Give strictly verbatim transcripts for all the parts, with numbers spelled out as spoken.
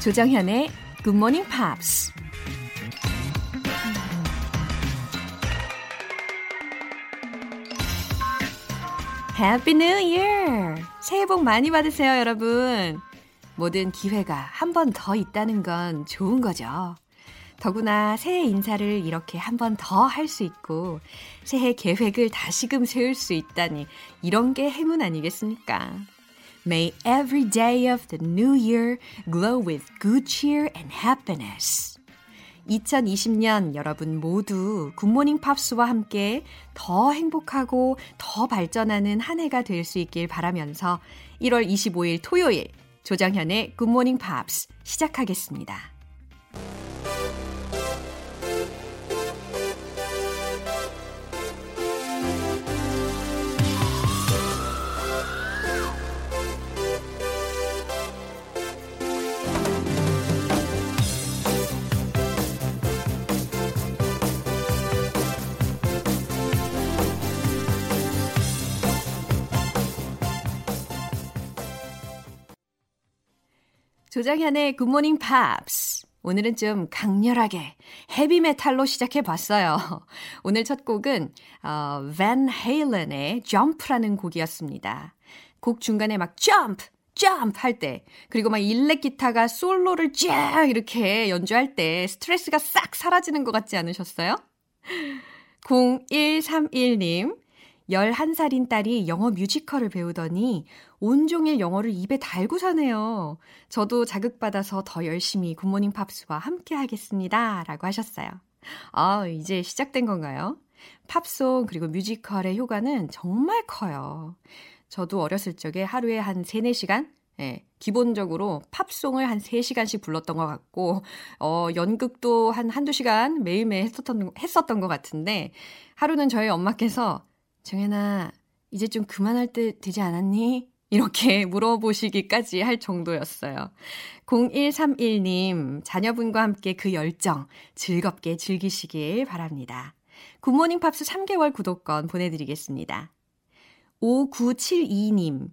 조정현의 Good Morning Pops. Happy New Year! 새해 복 많이 받으세요, 여러분. 모든 기회가 한 번 더 있다는 건 좋은 거죠. 더구나 새해 인사를 이렇게 한 번 더 할 수 있고 새해 계획을 다시금 세울 수 있다니 이런 게 행운 아니겠습니까? May every day of the new year glow with good cheer and happiness. 이천이십 년 여러분 모두 굿모닝 팝스와 함께 더 행복하고 더 발전하는 한 해가 될 수 있길 바라면서 일월 이십오일 토요일 조정현의 굿모닝 팝스 시작하겠습니다. 조정현의 굿모닝 팝스. 오늘은 좀 강렬하게 헤비메탈로 시작해봤어요. 오늘 첫 곡은 어, 밴 헤일런의 Jump라는 곡이었습니다. 곡 중간에 막 Jump! Jump! 할 때 그리고 막 일렉 기타가 솔로를 쫙 이렇게 연주할 때 스트레스가 싹 사라지는 것 같지 않으셨어요? 공일삼일님. 열한 살인 딸이 영어 뮤지컬을 배우더니 온종일 영어를 입에 달고 사네요. 저도 자극받아서 더 열심히 굿모닝 팝스와 함께 하겠습니다. 라고 하셨어요. 아, 이제 시작된 건가요? 팝송 그리고 뮤지컬의 효과는 정말 커요. 저도 어렸을 적에 하루에 한 세네 시간? 예, 기본적으로 팝송을 한 세 시간씩 불렀던 것 같고 어, 연극도 한 한두 시간 매일매일 했었던, 했었던 것 같은데 하루는 저희 엄마께서 정연아, 이제 좀 그만할 때 되지 않았니? 이렇게 물어보시기까지 할 정도였어요. 공일삼일님, 자녀분과 함께 그 열정 즐겁게 즐기시길 바랍니다. 굿모닝 팝스 삼 개월 구독권 보내드리겠습니다. 오구칠이님,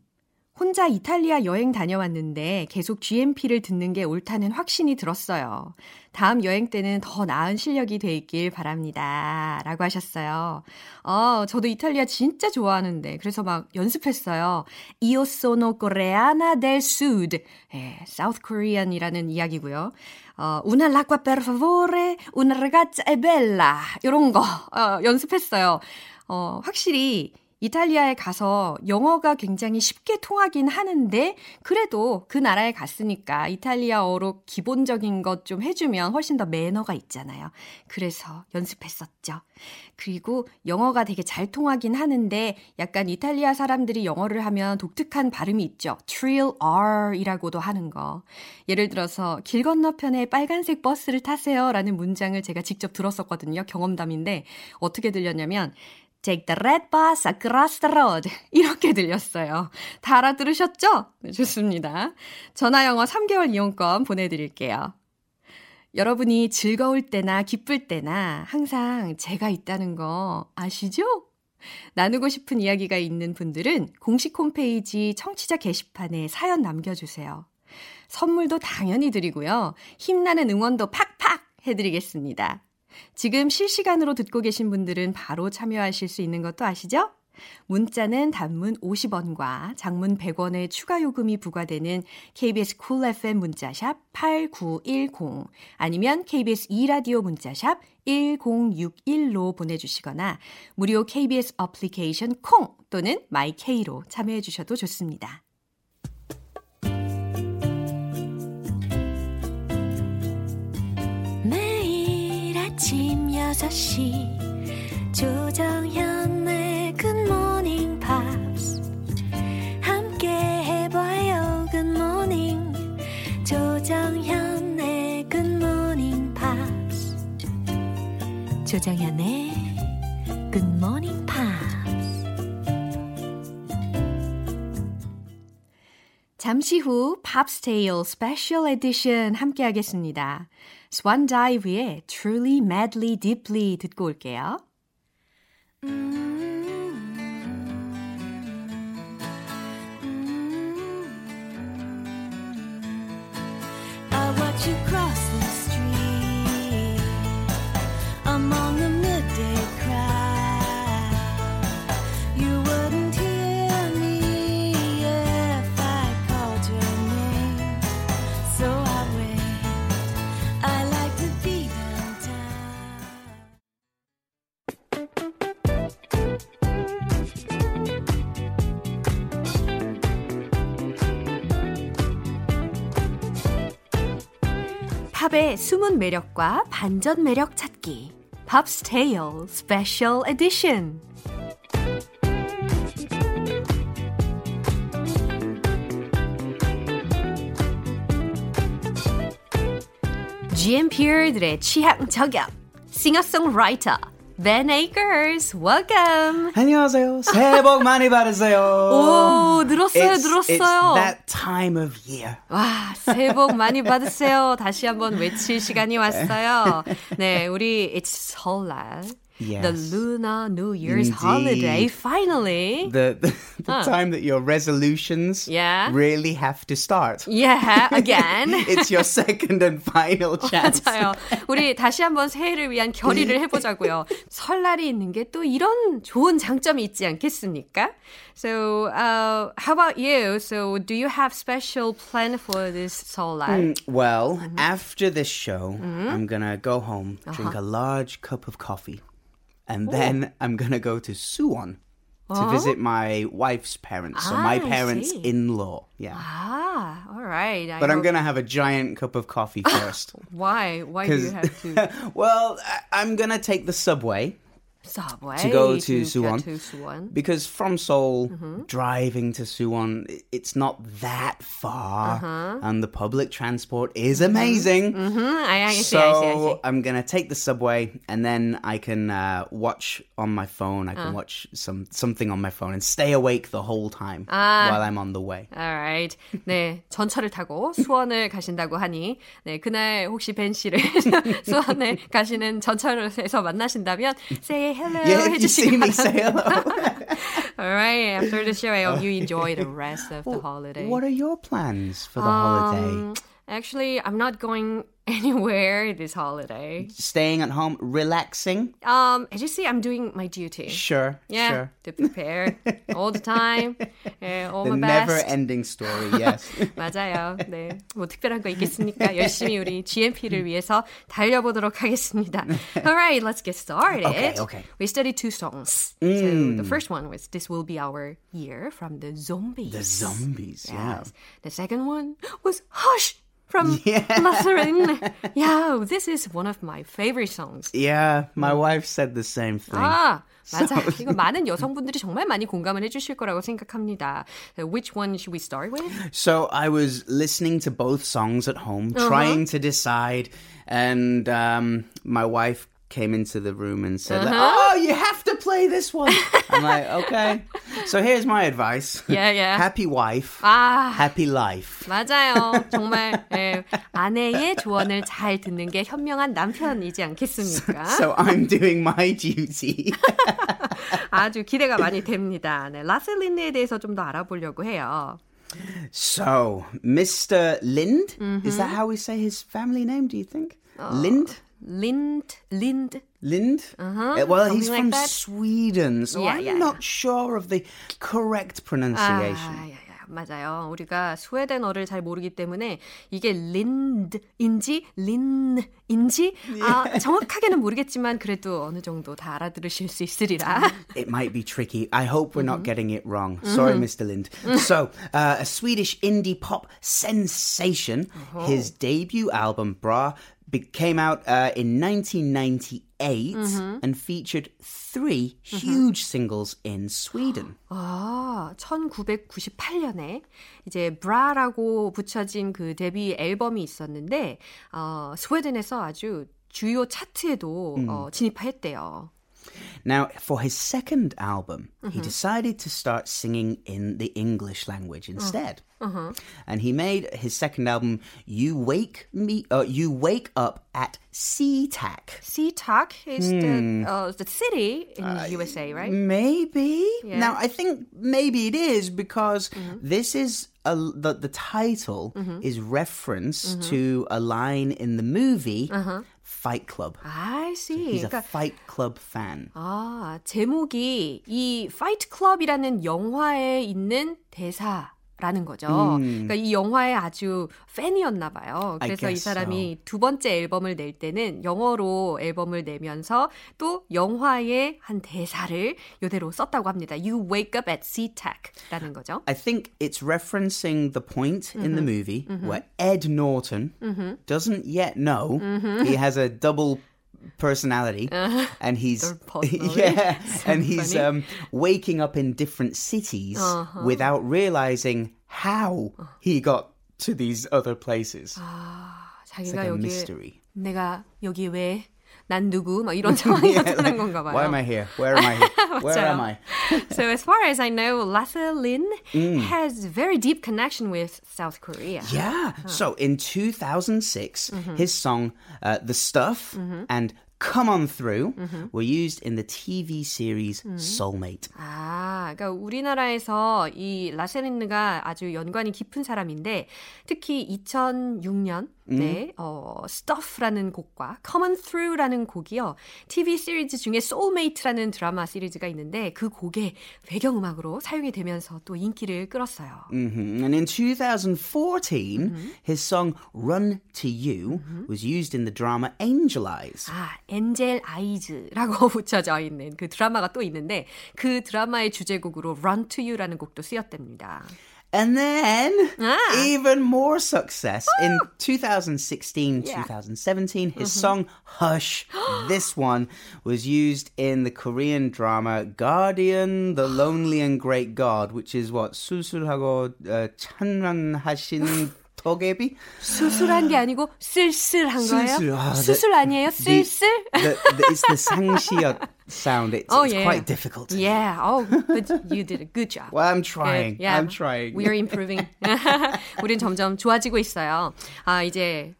혼자 이탈리아 여행 다녀왔는데 계속 지엠피를 듣는 게 옳다는 확신이 들었어요. 다음 여행 때는 더 나은 실력이 돼 있길 바랍니다. 라고 하셨어요. 어, 저도 이탈리아 진짜 좋아하는데 그래서 막 연습했어요. Io sono coreana del sud. 예, South Korean이라는 이야기고요. 어, Una l'acqua per favore, una ragazza è bella. 이런 거 어, 연습했어요. 어, 확실히 이탈리아에 가서 영어가 굉장히 쉽게 통하긴 하는데 그래도 그 나라에 갔으니까 이탈리아어로 기본적인 것 좀 해주면 훨씬 더 매너가 있잖아요. 그래서 연습했었죠. 그리고 영어가 되게 잘 통하긴 하는데 약간 이탈리아 사람들이 영어를 하면 독특한 발음이 있죠. Trill R이라고도 하는 거. 예를 들어서 길 건너편에 빨간색 버스를 타세요 라는 문장을 제가 직접 들었었거든요. 경험담인데 어떻게 들렸냐면 Take the red bus across the road. 이렇게 들렸어요. 다 알아들으셨죠? 좋습니다. 전화영어 삼 개월 이용권 보내드릴게요. 여러분이 즐거울 때나 기쁠 때나 항상 제가 있다는 거 아시죠? 나누고 싶은 이야기가 있는 분들은 공식 홈페이지 청취자 게시판에 사연 남겨주세요. 선물도 당연히 드리고요. 힘나는 응원도 팍팍 해드리겠습니다. 지금 실시간으로 듣고 계신 분들은 바로 참여하실 수 있는 것도 아시죠? 문자는 단문 오십 원과 장문 백 원의 추가 요금이 부과되는 케이비에스 쿨 에프엠 문자샵 팔구일공 아니면 케이비에스 e라디오 문자샵 일공육일로 보내주시거나 무료 케이비에스 어플리케이션 콩 또는 마이케이로 참여해 주셔도 좋습니다. 아침 여섯 시 조정현의 Good Morning Pops 함께 해봐요 Good Morning 조정현의 Good Morning Pops 조정현의 Good Morning Pops 잠시 후 Pops Tale Special Edition 함께 하겠습니다. Swan Dive의 Truly, Madly, Deeply 듣고 올게요. I you cross the street among the midday crowd. You wouldn't hear me if I called your name, so I wait. I like to be downtown. 팝의 숨은 매력과 반전 매력 찾기 Pop's Tale Special Edition. 지엠 Pierre들의 취향 저격 싱어송라이터 Ben Akers, welcome. 안녕하세요. 새해 복 많이 받으세요. 오, 늘었어요, it's, 늘었어요. It's that time of year. 와, 새해 복 많이 받으세요. 다시 한번 외칠 시간이 왔어요. 네, 우리 it's 설날. Yes. The Lunar New Year's Indeed. holiday, finally. The, the, the uh. time that your resolutions yeah. really have to start. Yeah, again. It's your second and final chance. 맞아요. 우리 다시 한번 새해를 위한 결의를 해보자고요. 설날이 있는 게 또 이런 좋은 장점이 있지 않겠습니까? So, uh, how about you? So, do you have special plan for this 설날? Mm, well, mm-hmm. after this show, mm-hmm. I'm going to go home, uh-huh. drink a large cup of coffee. And then Ooh. I'm going to go to Suwon oh? to visit my wife's parents. Ah, so my parents' in-law. Yeah. Ah, all right. I but hope... I'm going to have a giant cup of coffee first. Why? Why do you have to? Well, I'm going to take the subway. Subway? To go to, to Suwon. To Suwon. Because from Seoul, mm-hmm. driving to Suwon, it's not that far. Uh-huh. And the public transport is amazing. Mm-hmm. I, I see, so I see, I see. I'm going to take the subway and then I can uh, watch on my phone. I can uh. watch some, something on my phone and stay awake the whole time uh. while I'm on the way. All right. 네, 전철을 타고 수원을 가신다고 하니 네, 그날 혹시 벤 씨를 수원에 가시는 전철에서 만나신다면 say hello. Yeah, if you see me, say hello. All right. After the show, I hope you enjoy the rest of well, the holiday. What are your plans for the um, holiday? Actually, I'm not going anywhere this holiday. Staying at home, relaxing? Um, as you see, I'm doing my duty. Sure, yeah, sure. To prepare all the time. Yeah, all the my best. The never-ending story, yes. 맞아요. 네, 뭐 특별한 거 있겠습니까? 열심히 우리 지엠피를 위해서 달려보도록 하겠습니다. All right, let's get started. Okay, okay. We studied two songs. Mm. So the first one was This Will Be Our Year from The Zombies. The Zombies, yes. yeah. The second one was Hush! From yeah. Lutheran. Yeah, this is one of my favorite songs. Yeah, my wife said the same thing. Ah, so. 맞아. 이거 많은 여성분들이 정말 많이 공감을 해주실 거라고 생각합니다. So which one should we start with? So I was listening to both songs at home, uh-huh. trying to decide, and um, my wife came into the room and said, uh-huh. like, oh, you have to play this one. I'm like, okay. So here's my advice. Yeah, yeah. Happy wife, 아, happy life. 맞아요. 정말 예, 아내의 조언을 잘 듣는 게 현명한 남편이지 않겠습니까? So, so I'm doing my duty. 아주 기대가 많이 됩니다. 네, 라셀린에 대해서 좀 더 알아보려고 해요. So, Mister Lind, mm-hmm. is that how we say his family name, do you think? Oh. Lind? Lind, Lind, Lind. Uh-huh. Well, Something he's like from that. Sweden, so yeah, I'm yeah, not yeah. sure of the correct pronunciation. Ah, yeah, yeah. 맞아요. 우리가 스웨덴어를 잘 모르기 때문에 이게 Lind인지 Lin인지 yeah. 아, 정확하게는 모르겠지만 그래도 어느 정도 다 알아들으실 수 있으리라. It might be tricky. I hope we're mm-hmm. not getting it wrong. Mm-hmm. Sorry, Mister Lind. Mm-hmm. So, uh, a Swedish indie pop sensation. Oh. His debut album, Bra. It came out uh, in nineteen ninety-eight mm-hmm. and featured three mm-hmm. huge singles in Sweden. 아, 천구백구십팔 년에 이제 Bra라고 붙여진 그 데뷔 앨범이 있었는데 어, 스웨덴에서 아주 주요 차트에도 음. 어, 진입했대요. Now, for his second album, mm-hmm. he decided to start singing in the English language instead. Mm-hmm. And he made his second album, You Wake Me, uh, You Wake Up at Sea-Tac. Sea-Tac is hmm. the, uh, the city in uh, U S A, right? Maybe. Yeah. Now, I think maybe it is because mm-hmm. this is... A, the, the title mm-hmm. is reference mm-hmm. to a line in the movie uh-huh. Fight Club. I see. So he's a 그러니까, Fight Club fan. 아, 제목이 이 Fight Club이라는 영화에 있는 대사. 라는 거죠. 음. 그러니까 이 영화의 아주 팬이었나 봐요. 그래서 이 사람이 so. 두 번째 앨범을 낼 때는 영어로 앨범을 내면서 또 영화의 한 대사를 이대로 썼다고 합니다. You wake up at Sea-Tac라는 거죠. I think it's referencing the point mm-hmm. in the movie mm-hmm. where Ed Norton mm-hmm. doesn't yet know mm-hmm. he has a double personality uh, and he's yeah so and he's um, waking up in different cities uh-huh. without realizing how he got to these other places. 아, it's like a 여기, mystery. 내가 여기 왜? 난 누구? 막 이런 상황이 나타난 yeah, 건가 봐요. Why am I here? Where am I here? Where am I? So as far as I know, Lasse Lin mm. has very deep connection with South Korea. Yeah. Huh. So in two thousand six, mm-hmm. his song uh, The Stuff mm-hmm. and Come On Through mm-hmm. were used in the T V series mm-hmm. Soulmate. 아, 그러니까 우리나라에서 이 라셀린가 아주 연관이 깊은 사람인데 특히 이천육년 mm-hmm. 네, 어, Stuff라는 곡과 Come On Through라는 곡이요. T V 시리즈 중에 Soulmate라는 드라마 시리즈가 있는데 그 곡의 배경음악으로 사용이 되면서 또 인기를 끌었어요. Mm-hmm. And in twenty fourteen, mm-hmm. his song Run to You mm-hmm. was used in the drama Angel Eyes. 아, 엔젤 아이즈라고 붙여져 있는 그 드라마가 또 있는데 그 드라마의 주제곡으로 Run to You라는 곡도 쓰였답니다. And then, ah. even more success. Woo! In twenty sixteen, yeah. twenty seventeen, his mm-hmm. song Hush, this one, was used in the Korean drama Guardian, The Lonely and Great God, which is what? 수술하고 uh, 찬란하신... 도깨비? 수술한 게 아니고 쓸쓸한 거예요? 수술, 아, 수술 the, 아니에요? 쓸쓸? The, the, it's the 상시어 sound. It's, oh, it's yeah. quite difficult. Yeah. Oh, but you did a good job. Well, I'm trying. Good. Yeah. I'm trying. We're improving. 우린 점점 좋아지고 있어요. 아, 이제...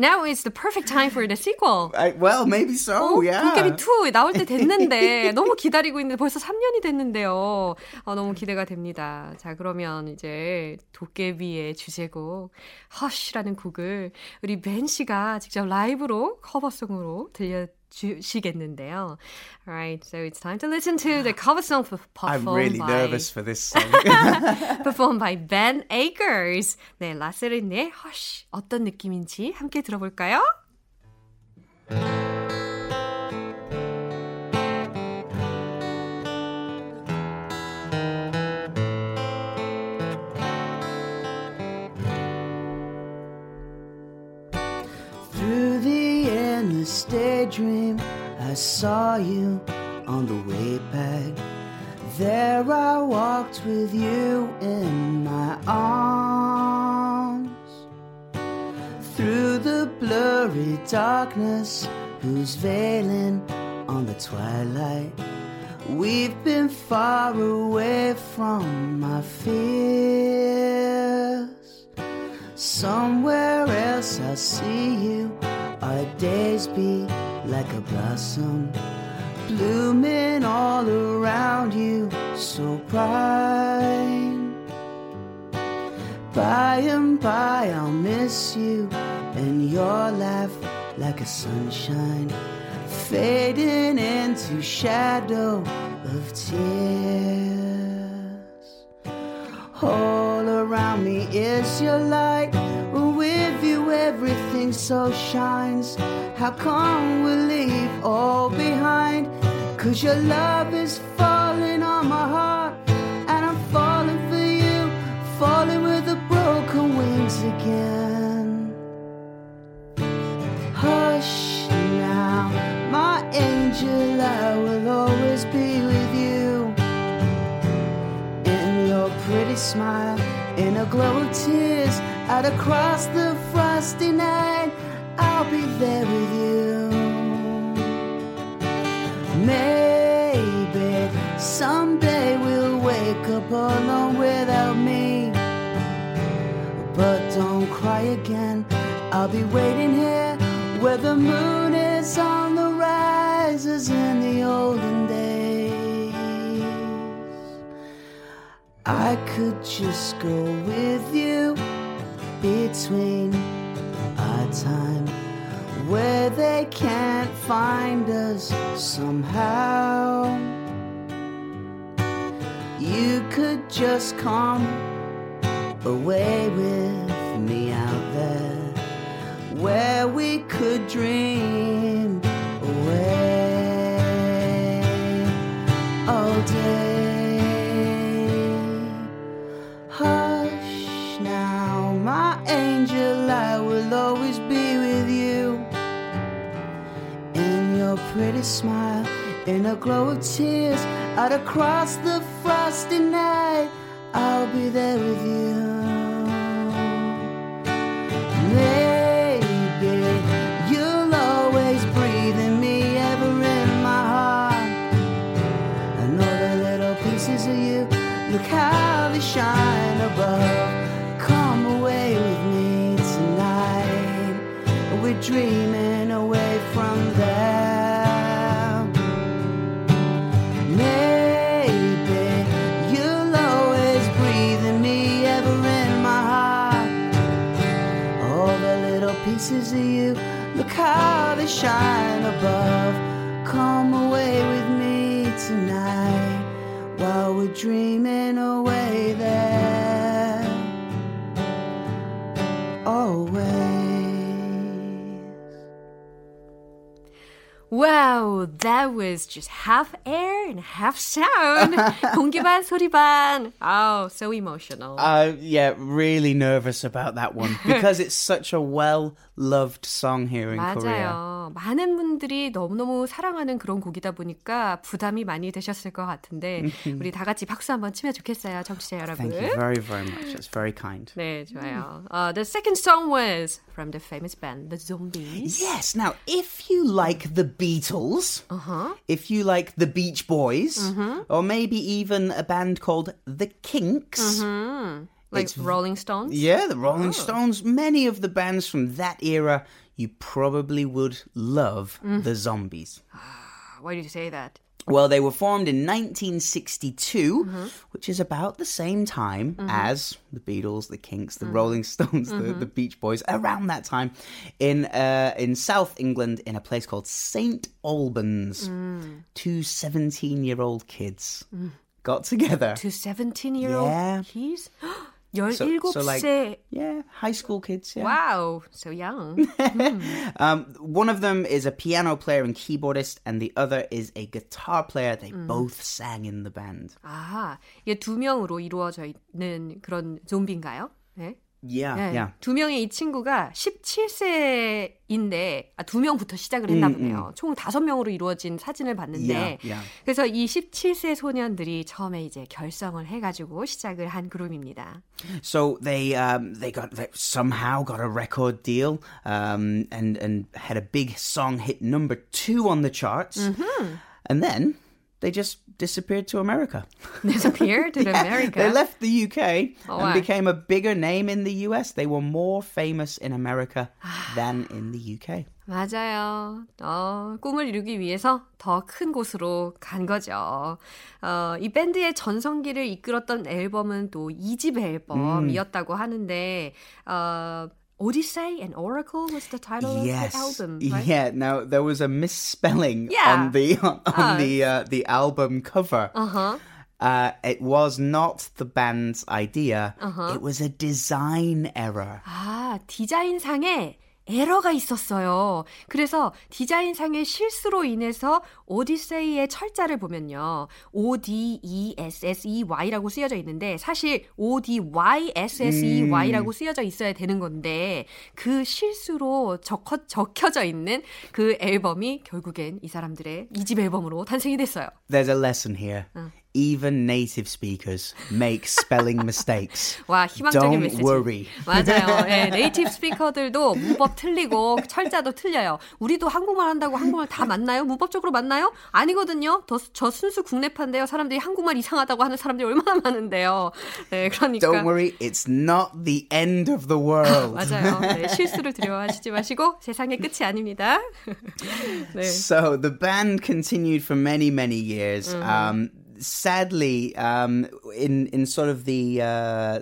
Now is the perfect time for the sequel. I, well, maybe so, 어, yeah. 도깨비 투 나올 때 됐는데 너무 기다리고 있는데 벌써 삼 년이 됐는데요. 아, 너무 기대가 됩니다. 자, 그러면 이제 도깨비의 주제곡 Hush라는 곡을 우리 벤 씨가 직접 라이브로 커버송으로 들려드립니다. 주시겠는데요. All right, so it's time to listen to the cover song performed by... I'm really by... nervous for this song. performed by Ben Akers. 네, 라스린의 Hush. 어떤 느낌인지 함께 들어볼까요? Daydream, I saw you on the way back. There I walked with you in my arms. Through the blurry darkness, who's veiling on the twilight. We've been far away from my fears. Somewhere else I see you. Our days be like a blossom, blooming all around you, so bright. By and by I'll miss you, and your laugh like a sunshine, fading into shadow of tears. All around me is your light, with you everything so shines. How come we leave all behind? 'Cause your love is falling on my heart, and I'm falling for you, falling with the broken wings again. Hush now, my angel, I will always be with you. In your pretty smile, in a glow of tears, out across the frosty night, I'll be there with you. May away again. I'll be waiting here where the moon is on the rise as in the olden days. I could just go with you between a time where they can't find us somehow. You could just come away with me out there where we could dream away all day. Hush now, my angel, I will always be with you. In your pretty smile, in a glow of tears, out across the frosty night, I'll be there with you. Maybe you'll always breathe in me, ever in my heart. And all the little pieces of you, look how they shine above. Come away with me tonight. We're dreaming away from there. Pieces of you, look how they shine above. Come away with me tonight while we're dreaming away there. Always. Wow, that was just half air and half sound. 공기 반, 소리 반. Oh, so emotional. Uh, yeah, really nervous about that one because it's such a well loved song here in Korea. 맞아요. 많은 분들이 너무너무 사랑하는 그런 곡이다 보니까 부담이 많이 되셨을 것 같은데 우리 다 같이 박수 한번 치면 좋겠어요, 청취자 여러분. Thank you very, very much. That's very kind. 네, 좋아요. Uh, the second song was from the famous band, The Zombies. Yes. Now, if you like The Beatles, uh-huh. if you like The Beach Boys, uh-huh. or maybe even a band called The Kinks, uh-huh. Like it's, Rolling Stones? Yeah, the Rolling oh. Stones. Many of the bands from that era, you probably would love mm. The Zombies. Why did you say that? Well, they were formed in nineteen sixty-two, mm-hmm. which is about the same time mm-hmm. as the Beatles, the Kinks, the mm-hmm. Rolling Stones, mm-hmm. the, the Beach Boys, around that time in uh, in South England in a place called Saint Albans. Mm. Two seventeen-year-old kids mm. got together. Two seventeen-year-old yeah. kids? So, so like, yeah, high school kids. Yeah. Wow, so young. mm. um, one of them is a piano player and keyboardist, and the other is a guitar player. They mm. both sang in the band. 아, 이게 두 명으로 이루어져 있는 그런 좀비인가요? 네. Yeah, 네. yeah. 두 명의 이 친구가 십칠 세인데 아, 두 명부터 시작을 했나 보네요. 음, 음. 총 다섯 명으로 이루어진 사진을 봤는데 yeah, yeah. 그래서 이 십칠 세 소년들이 처음에 이제 결성을 해가지고 시작을 한 그룹입니다. So they um, they got they somehow got a record deal um, and and had a big song hit number two on the charts, mm-hmm. and then. They just disappeared to America. Disappeared to yeah, America? They left the U K oh, and became a bigger name in the U S. They were more famous in America than in the U K. 맞아요. 어, 꿈을 이루기 위해서 더 큰 곳으로 간 거죠. 어, 이 밴드의 전성기를 이끌었던 앨범은 또 이 집 앨범이었다고 음. 하는데 어, Odyssey and Oracle was the title yes. of the album, right? Yeah, now there was a misspelling yeah. on the on, on uh. the uh, the album cover. Uh-huh. Uh, it was not the band's idea. Uh-huh. It was a design error. 아, 디자인상에 에러가 있었어요. 그래서 디자인상의 실수로 인해서 오디세이의 철자를 보면요. O-D-E-S-S-E-Y라고 쓰여져 있는데 사실 O-D-Y-S-S-E-Y라고 쓰여져 있어야 되는 건데 그 실수로 적혀, 적혀져 있는 그 앨범이 결국엔 이 사람들의 이 집 앨범으로 탄생이 됐어요. There's a lesson here. 응. Even native speakers make spelling mistakes. 와, 희망적인 메시지. Don't worry. 맞아요. 네, 네이티브 스피커들도 문법 틀리고 철자도 틀려요. 우리도 한국말 한다고 한국말 다 맞나요? 문법적으로 맞나요? 아니거든요. 저, 저 순수 국내판인데요. 사람들이 한국말 이상하다고 하는 사람들이 얼마나 많은데요. 네, 그러니까. Don't worry, it's not the end of the world. 맞아요. 네, 실수를 두려워하시지 마시고 세상의 끝이 아닙니다. 네. So the band continued for many, many years. 음. Um, Sadly, um, in in sort of the uh,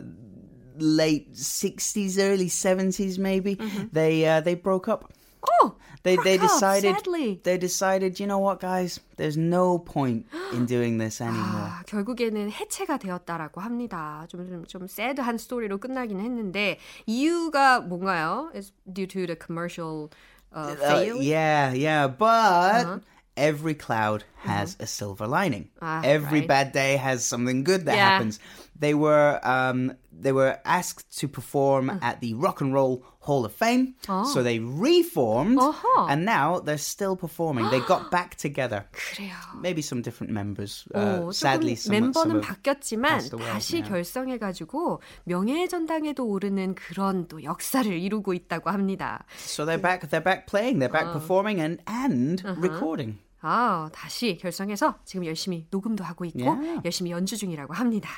late sixties, early seventies, maybe mm-hmm. they uh, they broke up. Oh, they they decided sadly. they decided. You know what, guys? There's no point in doing this anymore. 아, 결국에는 해체가 되었다라고 합니다. 좀 좀 좀 새드한 스토리로 끝나긴 했는데 이유가 뭔가요? It's due to the commercial uh, fail. Uh, yeah, yeah, but. Uh-huh. Every cloud has mm-hmm. a silver lining. Ah, Every right. bad day has something good that yeah. happens. They were um, they were asked to perform uh. at the Rock and Roll Hall of Fame. Oh. So they reformed uh-huh. and now they're still performing. They got back together. 그래요. Maybe some different members. Uh, 오, sadly, some 멤버는 some 바뀌었지만 다시 yeah. 결성해가지고 명예의 전당에도 오르는 그런 또 역사를 이루고 있다고 합니다. So they're back. They're back playing. They're back uh. performing and and uh-huh. recording. 아, 다시 결성해서 지금 열심히 녹음도 하고 있고 yeah. 열심히 연주 중이라고 합니다.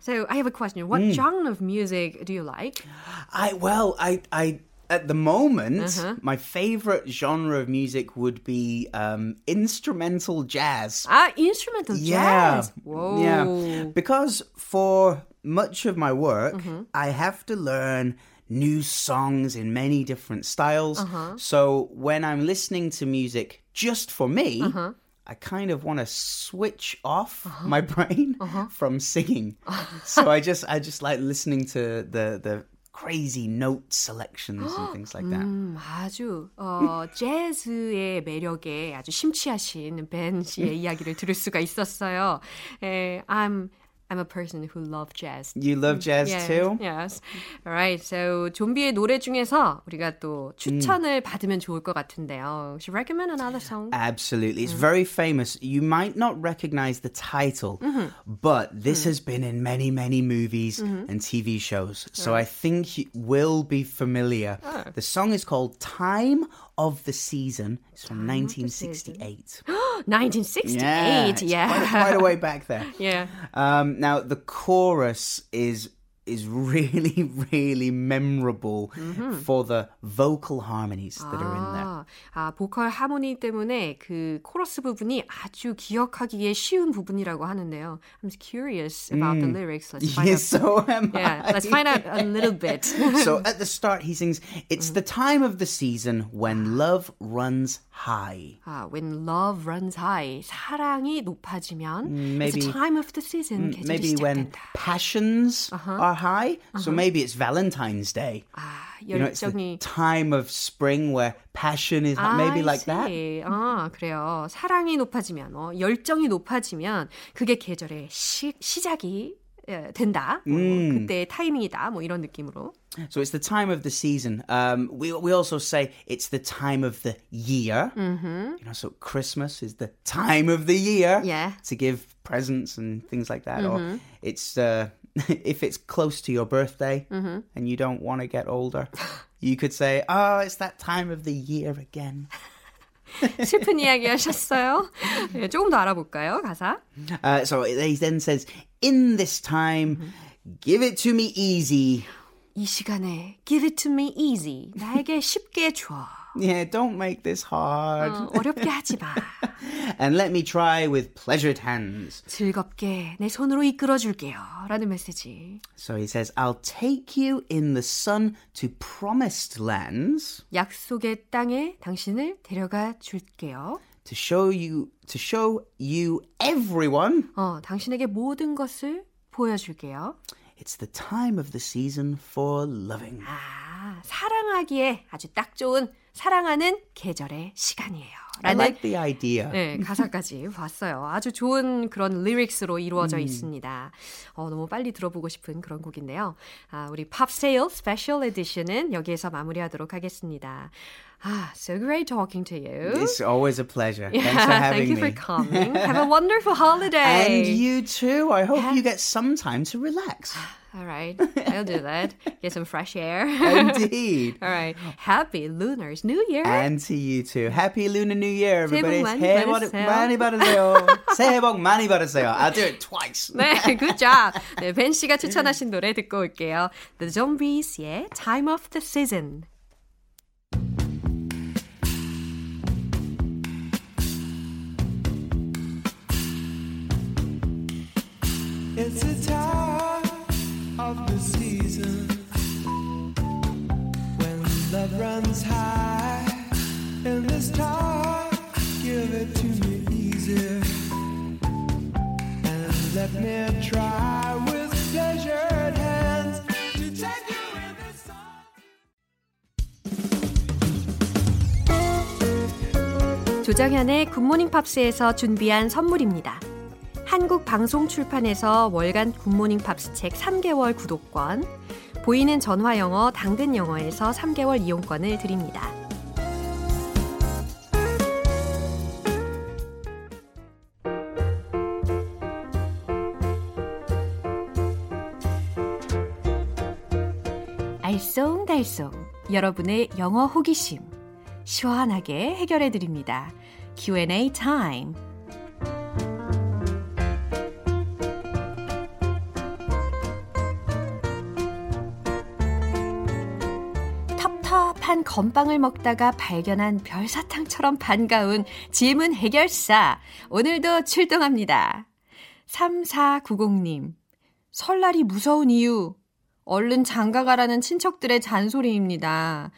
So I have a question. What mm. genre of music do you like? I well, I I at the moment uh-huh. my favorite genre of music would be um, instrumental jazz. Ah, instrumental yeah. jazz. Whoa. Yeah. Because for much of my work, uh-huh. I have to learn new songs in many different styles. Uh-huh. So when I'm listening to music just for me, uh-huh. I kind of want to switch off uh-huh. my brain uh-huh. from singing. Uh-huh. So I just I just like listening to the the crazy note selections and things like that. 음, 아주 어, 재즈의 매력에 아주 심취하신 벤 씨의 이야기를 들을 수가 있었어요. 에, I'm I'm a person who loves jazz. You love jazz yes, too? Yes. All right. So, 좀비의 노래 중에서 우리가 또 추천을 mm. 받으면 좋을 것 같은데요. Should recommend another song? Absolutely. It's mm. very famous. You might not recognize the title, mm-hmm. but this mm. has been in many, many movies mm-hmm. and T V shows. So, right. I think you will be familiar. Oh. The song is called Time of the Season. It's from nineteen sixty-eight. nineteen sixty-eight, yeah. It's yeah. Quite, a, quite a way back there. yeah. Um, now, the chorus is is really, really memorable mm-hmm. for the vocal harmonies that 아, are in there. 아, 보컬 하모니 때문에 그 코러스 부분이 아주 기억하기에 쉬운 부분이라고 하는데요. I'm curious about mm. the lyrics. Let's find yes, out. So am yeah, I. Let's find out a little bit. So at the start, he sings, It's mm. the time of the season when love runs high. 아, when love runs high. 사랑이 높아지면 maybe, it's the time of the season. Mm, maybe when passions uh-huh. are high, uh-huh. so maybe it's Valentine's Day. 아, 열정이... You know, it's the time of spring where passion is 아, maybe I like see. That. 아, 그래요. 사랑이 높아지면, 어, 열정이 높아지면 그게 계절의 시, 시작이 예, 된다. 음. 어, 그때의 타이밍이다. 뭐 이런 느낌으로. So it's the time of the season. Um, we we also say it's the time of the year. Mm-hmm. You know, so Christmas is the time of the year yeah. to give presents and things like that. Mm-hmm. Or it's uh, if it's close to your birthday mm-hmm. and you don't want to get older, you could say, "Oh, it's that time of the year again." 슬픈 이야기 하셨어요. 네, 조금 더 알아볼까요, 가사? Uh, so he then says, "In this time, mm-hmm. give it to me easy." 이 시간에 give it to me easy. 나에게 쉽게 줘. Yeah, don't make this hard. 어, 어렵게 하지 마. And let me try with pleasured hands. 즐겁게 내 손으로 이끌어 줄게요. 라는 메시지. So he says, I'll take you in the sun to promised lands. 약속의 땅에 당신을 데려가 줄게요. To show you, to show you everyone. 어, 당신에게 모든 것을 보여줄게요. It's the time of the season for loving. 아, 사랑하기에 아주 딱 좋은 사랑하는 계절의 시간이에요. I like the idea. 네, 가사까지 봤어요. 아주 좋은 그런 lyrics로 이루어져 음. 있습니다. 어, 너무 빨리 들어보고 싶은 그런 곡인데요. 아, 우리 팝 세일 스페셜 에디션은 여기에서 마무리하도록 하겠습니다. Ah, so great talking to you. It's always a pleasure. Yeah, Thanks for having me. Thank you me. for coming. Have a wonderful holiday. And you too. I hope yeah. you get some time to relax. All right. I'll do that. Get some fresh air. Indeed. All right. Happy Lunar New Year. And to you too. Happy Lunar New Year, everybody. 새해 복 많이 받으세요. 새해 복 많이 받으세요. I'll do it twice. 네, good job. 네, 벤 씨가 추천하신 노래 듣고 올게요. The Zombies의 Time of the Season. It's the time of the season when love runs high. In this time, give it to me easy and let me try with pleasured hands to take you in the sun. 조정현의 굿모닝 팝스에서 준비한 선물입니다. 한국방송출판에서 월간 굿모닝 팝스 책 삼 개월 구독권, 보이는 전화영어 당근영어에서 삼 개월 이용권을 드립니다. 알쏭달쏭 여러분의 영어 호기심 시원하게 해결해드립니다. Q and A 타임. 한 건빵을 먹다가 발견한 별사탕처럼 반가운 질문 해결사. 오늘도 출동합니다. 삼사구공님. 설날이 무서운 이유. 얼른 장가가라는 친척들의 잔소리입니다.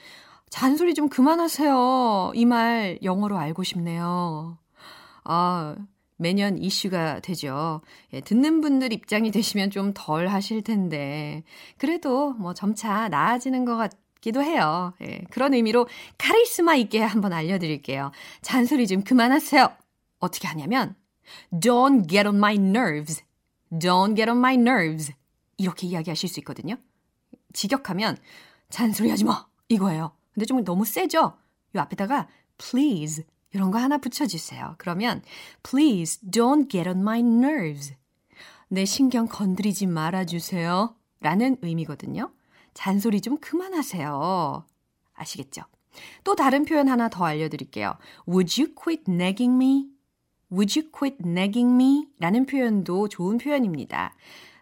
잔소리 좀 그만하세요. 이 말 영어로 알고 싶네요. 아, 매년 이슈가 되죠. 예, 듣는 분들 입장이 되시면 좀 덜 하실 텐데. 그래도 뭐 점차 나아지는 것 같아요. 기도 해요. 예, 그런 의미로 카리스마 있게 한번 알려드릴게요. 잔소리 좀 그만하세요. 어떻게 하냐면 Don't get on my nerves. Don't get on my nerves. 이렇게 이야기하실 수 있거든요. 직역하면 잔소리하지 마 이거예요. 근데 좀 너무 세죠? 이 앞에다가 please 이런 거 하나 붙여주세요. 그러면 please don't get on my nerves. 내 신경 건드리지 말아주세요. 라는 의미거든요. 잔소리 좀 그만하세요. 아시겠죠? 또 다른 표현 하나 더 알려드릴게요. Would you quit nagging me? Would you quit nagging me? 라는 표현도 좋은 표현입니다.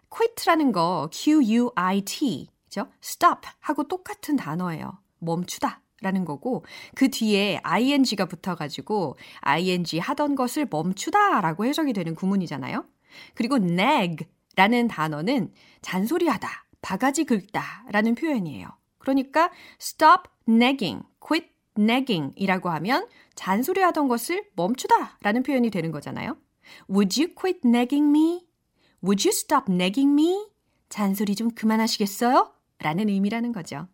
quit라는 거 Q U I T, 그죠? stop 하고 똑같은 단어예요. 멈추다 라는 거고 그 뒤에 ing가 붙어가지고 ing 하던 것을 멈추다 라고 해석이 되는 구문이잖아요. 그리고 nag 라는 단어는 잔소리하다. 바가지 긁다 라는 표현이에요. 그러니까 stop nagging, quit nagging 이라고 하면 잔소리하던 것을 멈추다 라는 표현이 되는 거잖아요. Would you quit nagging me? Would you stop nagging me? 잔소리 좀 그만하시겠어요? 라는 의미라는 거죠.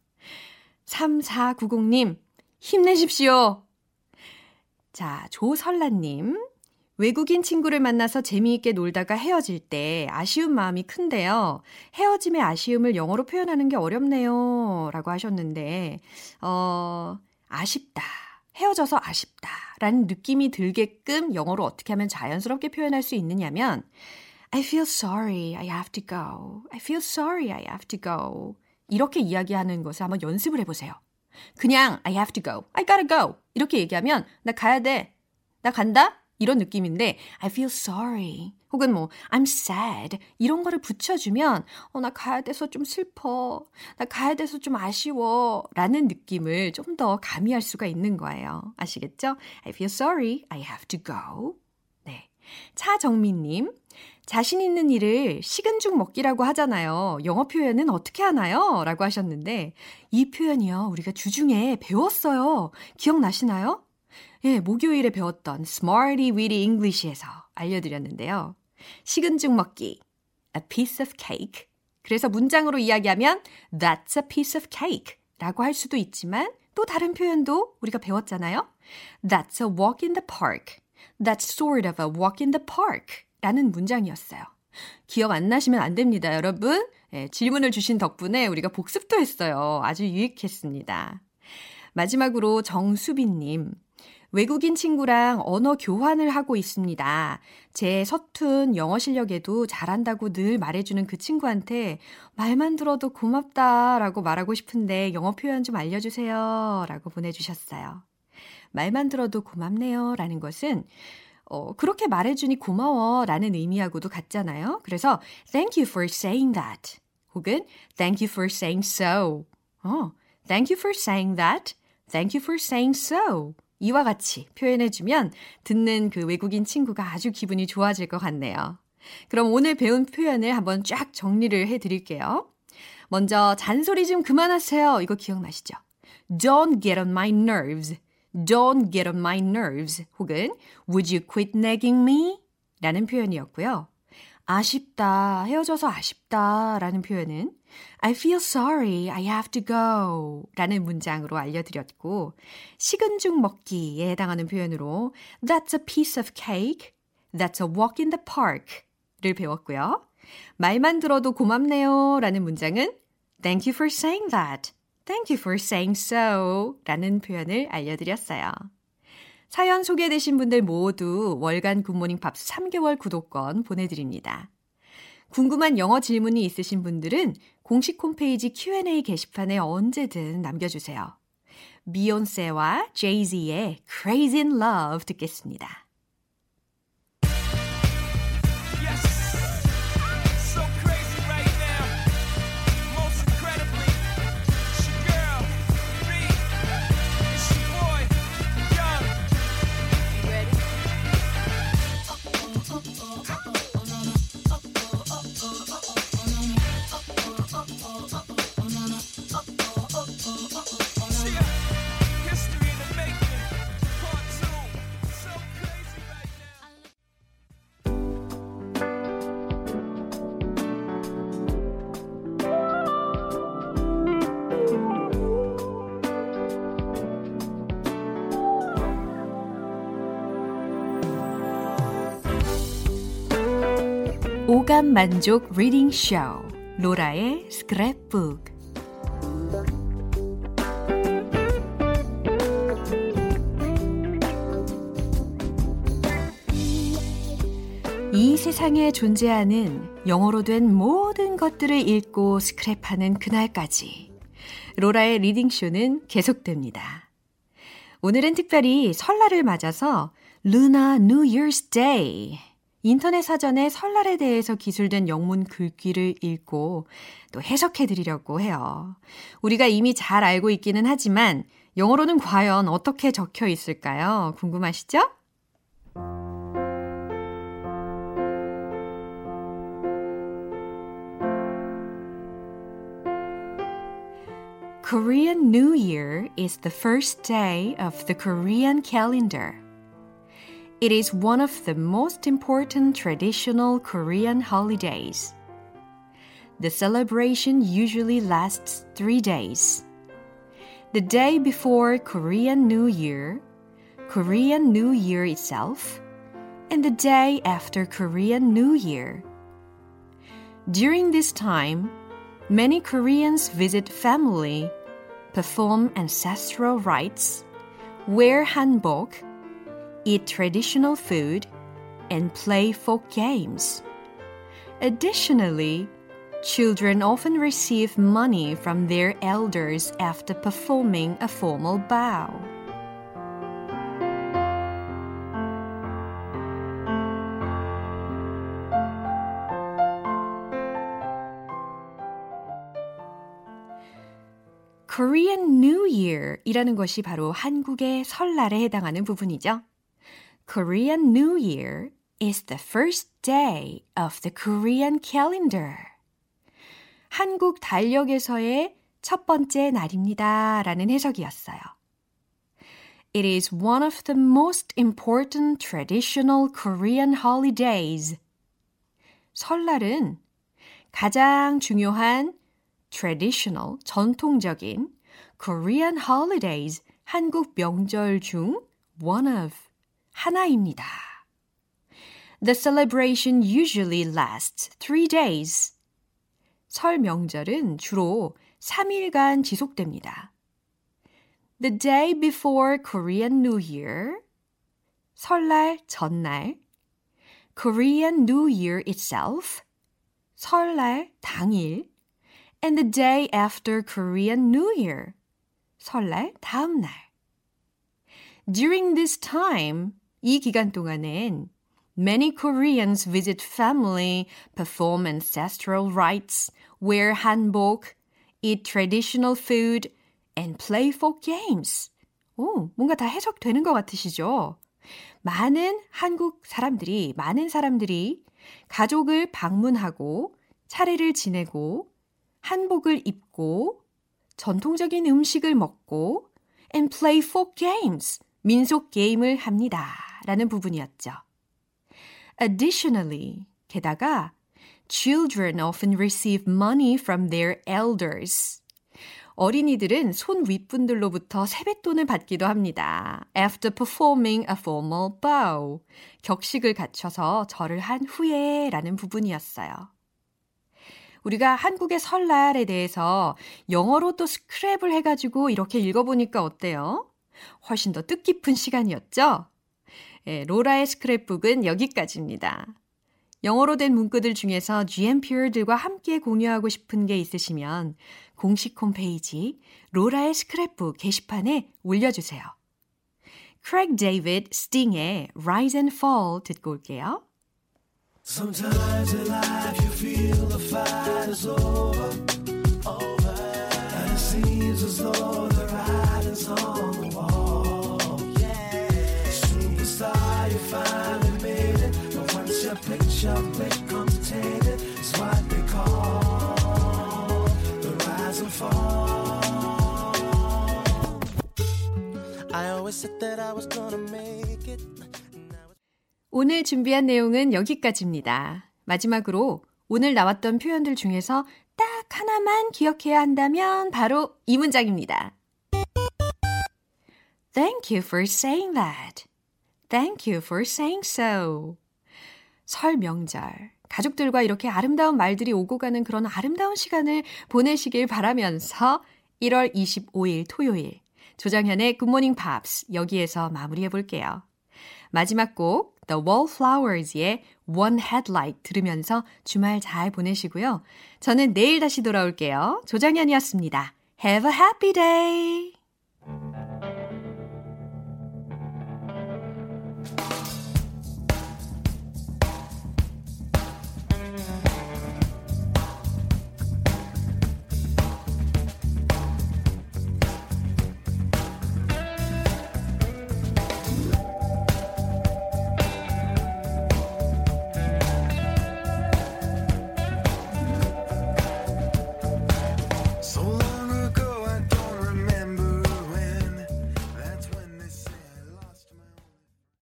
삼사구공님, 힘내십시오. 자, 조설라님. 외국인 친구를 만나서 재미있게 놀다가 헤어질 때 아쉬운 마음이 큰데요. 헤어짐의 아쉬움을 영어로 표현하는 게 어렵네요. 라고 하셨는데 어, 아쉽다, 헤어져서 아쉽다 라는 느낌이 들게끔 영어로 어떻게 하면 자연스럽게 표현할 수 있느냐면 I feel sorry, I have to go. I feel sorry, I have to go. 이렇게 이야기하는 것을 한번 연습을 해보세요. 그냥 I have to go, I gotta go. 이렇게 얘기하면 나 가야 돼, 나 간다. 이런 느낌인데 I feel sorry 혹은 뭐 I'm sad 이런 거를 붙여주면 어, 나 가야 돼서 좀 슬퍼, 나 가야 돼서 좀 아쉬워 라는 느낌을 좀 더 가미할 수가 있는 거예요. 아시겠죠? I feel sorry, I have to go. 네, 차정민님. 자신 있는 일을 식은죽 먹기라고 하잖아요. 영어 표현은 어떻게 하나요? 라고 하셨는데 이 표현이요. 우리가 주중에 배웠어요. 기억나시나요? 예, 목요일에 배웠던 Smarty Weedy English에서 알려드렸는데요. 식은죽 먹기, a piece of cake. 그래서 문장으로 이야기하면 that's a piece of cake 라고 할 수도 있지만 또 다른 표현도 우리가 배웠잖아요. That's a walk in the park. That's sort of a walk in the park 라는 문장이었어요. 기억 안 나시면 안 됩니다, 여러분. 예, 질문을 주신 덕분에 우리가 복습도 했어요. 아주 유익했습니다. 마지막으로 정수빈님. 외국인 친구랑 언어 교환을 하고 있습니다. 제 서툰 영어 실력에도 잘한다고 늘 말해주는 그 친구한테 말만 들어도 고맙다라고 말하고 싶은데 영어 표현 좀 알려주세요. 라고 보내주셨어요. 말만 들어도 고맙네요. 라는 것은 어, 그렇게 말해주니 고마워 라는 의미하고도 같잖아요. 그래서 Thank you for saying that. 혹은 Thank you for saying so. 어, Thank you for saying that. Thank you for saying so. 이와 같이 표현해주면 듣는 그 외국인 친구가 아주 기분이 좋아질 것 같네요. 그럼 오늘 배운 표현을 한번 쫙 정리를 해드릴게요. 먼저 잔소리 좀 그만하세요. 이거 기억나시죠? Don't get on my nerves. Don't get on my nerves. 혹은 Would you quit nagging me? 라는 표현이었고요. 아쉽다, 헤어져서 아쉽다 라는 표현은 I feel sorry, I have to go 라는 문장으로 알려드렸고 식은 죽 먹기에 해당하는 표현으로 That's a piece of cake, that's a walk in the park 를 배웠고요. 말만 들어도 고맙네요 라는 문장은 Thank you for saying that, thank you for saying so 라는 표현을 알려드렸어요. 사연 소개되신 분들 모두 월간 굿모닝 팝스 삼 개월 구독권 보내드립니다. 궁금한 영어 질문이 있으신 분들은 공식 홈페이지 큐 앤 에이 게시판에 언제든 남겨주세요. 비욘세와 제이지의 Crazy in Love 듣겠습니다. 오감 만족 리딩 쇼 로라의 스크랩북. 이 세상에 존재하는 영어로 된 모든 것들을 읽고 스크랩하는 그날까지 로라의 리딩 쇼는 계속됩니다. 오늘은 특별히 설날을 맞아서 루나 뉴 이어스 데이 인터넷 사전에 설날에 대해서 기술된 영문 글귀를 읽고 또 해석해드리려고 해요. 우리가 이미 잘 알고 있기는 하지만 영어로는 과연 어떻게 적혀 있을까요? 궁금하시죠? Korean New Year is the first day of the Korean calendar. It is one of the most important traditional Korean holidays. The celebration usually lasts three days. The day before Korean New Year, Korean New Year itself, and the day after Korean New Year. During this time, many Koreans visit family, perform ancestral rites, wear hanbok, eat traditional food, and play folk games. Additionally, children often receive money from their elders after performing a formal bow. Korean New Year이라는 것이 바로 한국의 설날에 해당하는 부분이죠. Korean New Year is the first day of the Korean calendar. 한국 달력에서의 첫 번째 날입니다. 라는 해석이었어요. It is one of the most important traditional Korean holidays. 설날은 가장 중요한 traditional, 전통적인 Korean holidays, 한국 명절 중 one of 하나입니다. The celebration usually lasts three days. 설 명절은 주로 삼 일간 지속됩니다. The day before Korean New Year. 설날 전날. Korean New Year itself. 설날 당일. And the day after Korean New Year. 설날 다음 날. During this time, 이 기간 동안엔 many Koreans visit family, perform ancestral rites, wear hanbok, eat traditional food, and play folk games. 오, 뭔가 다 해석되는 것 같으시죠? 많은 한국 사람들이, 많은 사람들이 가족을 방문하고 차례를 지내고 한복을 입고 전통적인 음식을 먹고 and play folk games, 민속 게임을 합니다. 라는 부분이었죠. Additionally, 게다가 children often receive money from their elders. 어린이들은 손 윗분들로부터 세뱃돈을 받기도 합니다. After performing a formal bow. 격식을 갖춰서 절을 한 후에 라는 부분이었어요. 우리가 한국의 설날에 대해서 영어로 또 스크랩을 해가지고 이렇게 읽어보니까 어때요? 훨씬 더 뜻깊은 시간이었죠? 예, 로라의 스크랩북은 여기까지입니다. 영어로 된 문구들 중에서 GMP들과 함께 공유하고 싶은 게 있으시면 공식 홈페이지 로라의 스크랩북 게시판에 올려주세요. Craig David, Sting의 Rise and Fall 듣고 올게요. Sometimes in life you feel the fight is over, over. And it seems as though the writing's on the wall. Yeah. Superstar, you finally made it. But once your picture becomes tainted, it's what they call the rise and fall. I always said that I was gonna make it. 오늘 준비한 내용은 여기까지입니다. 마지막으로 오늘 나왔던 표현들 중에서 딱 하나만 기억해야 한다면 바로 이 문장입니다. Thank you for saying that. Thank you for saying so. 설 명절, 가족들과 이렇게 아름다운 말들이 오고 가는 그런 아름다운 시간을 보내시길 바라면서 일월 이십오일 토요일 조정현의 Good Morning Pops 여기에서 마무리해 볼게요. 마지막 곡 The Wallflowers의 One Headlight 들으면서 주말 잘 보내시고요. 저는 내일 다시 돌아올게요. 조정현이었습니다. Have a happy day!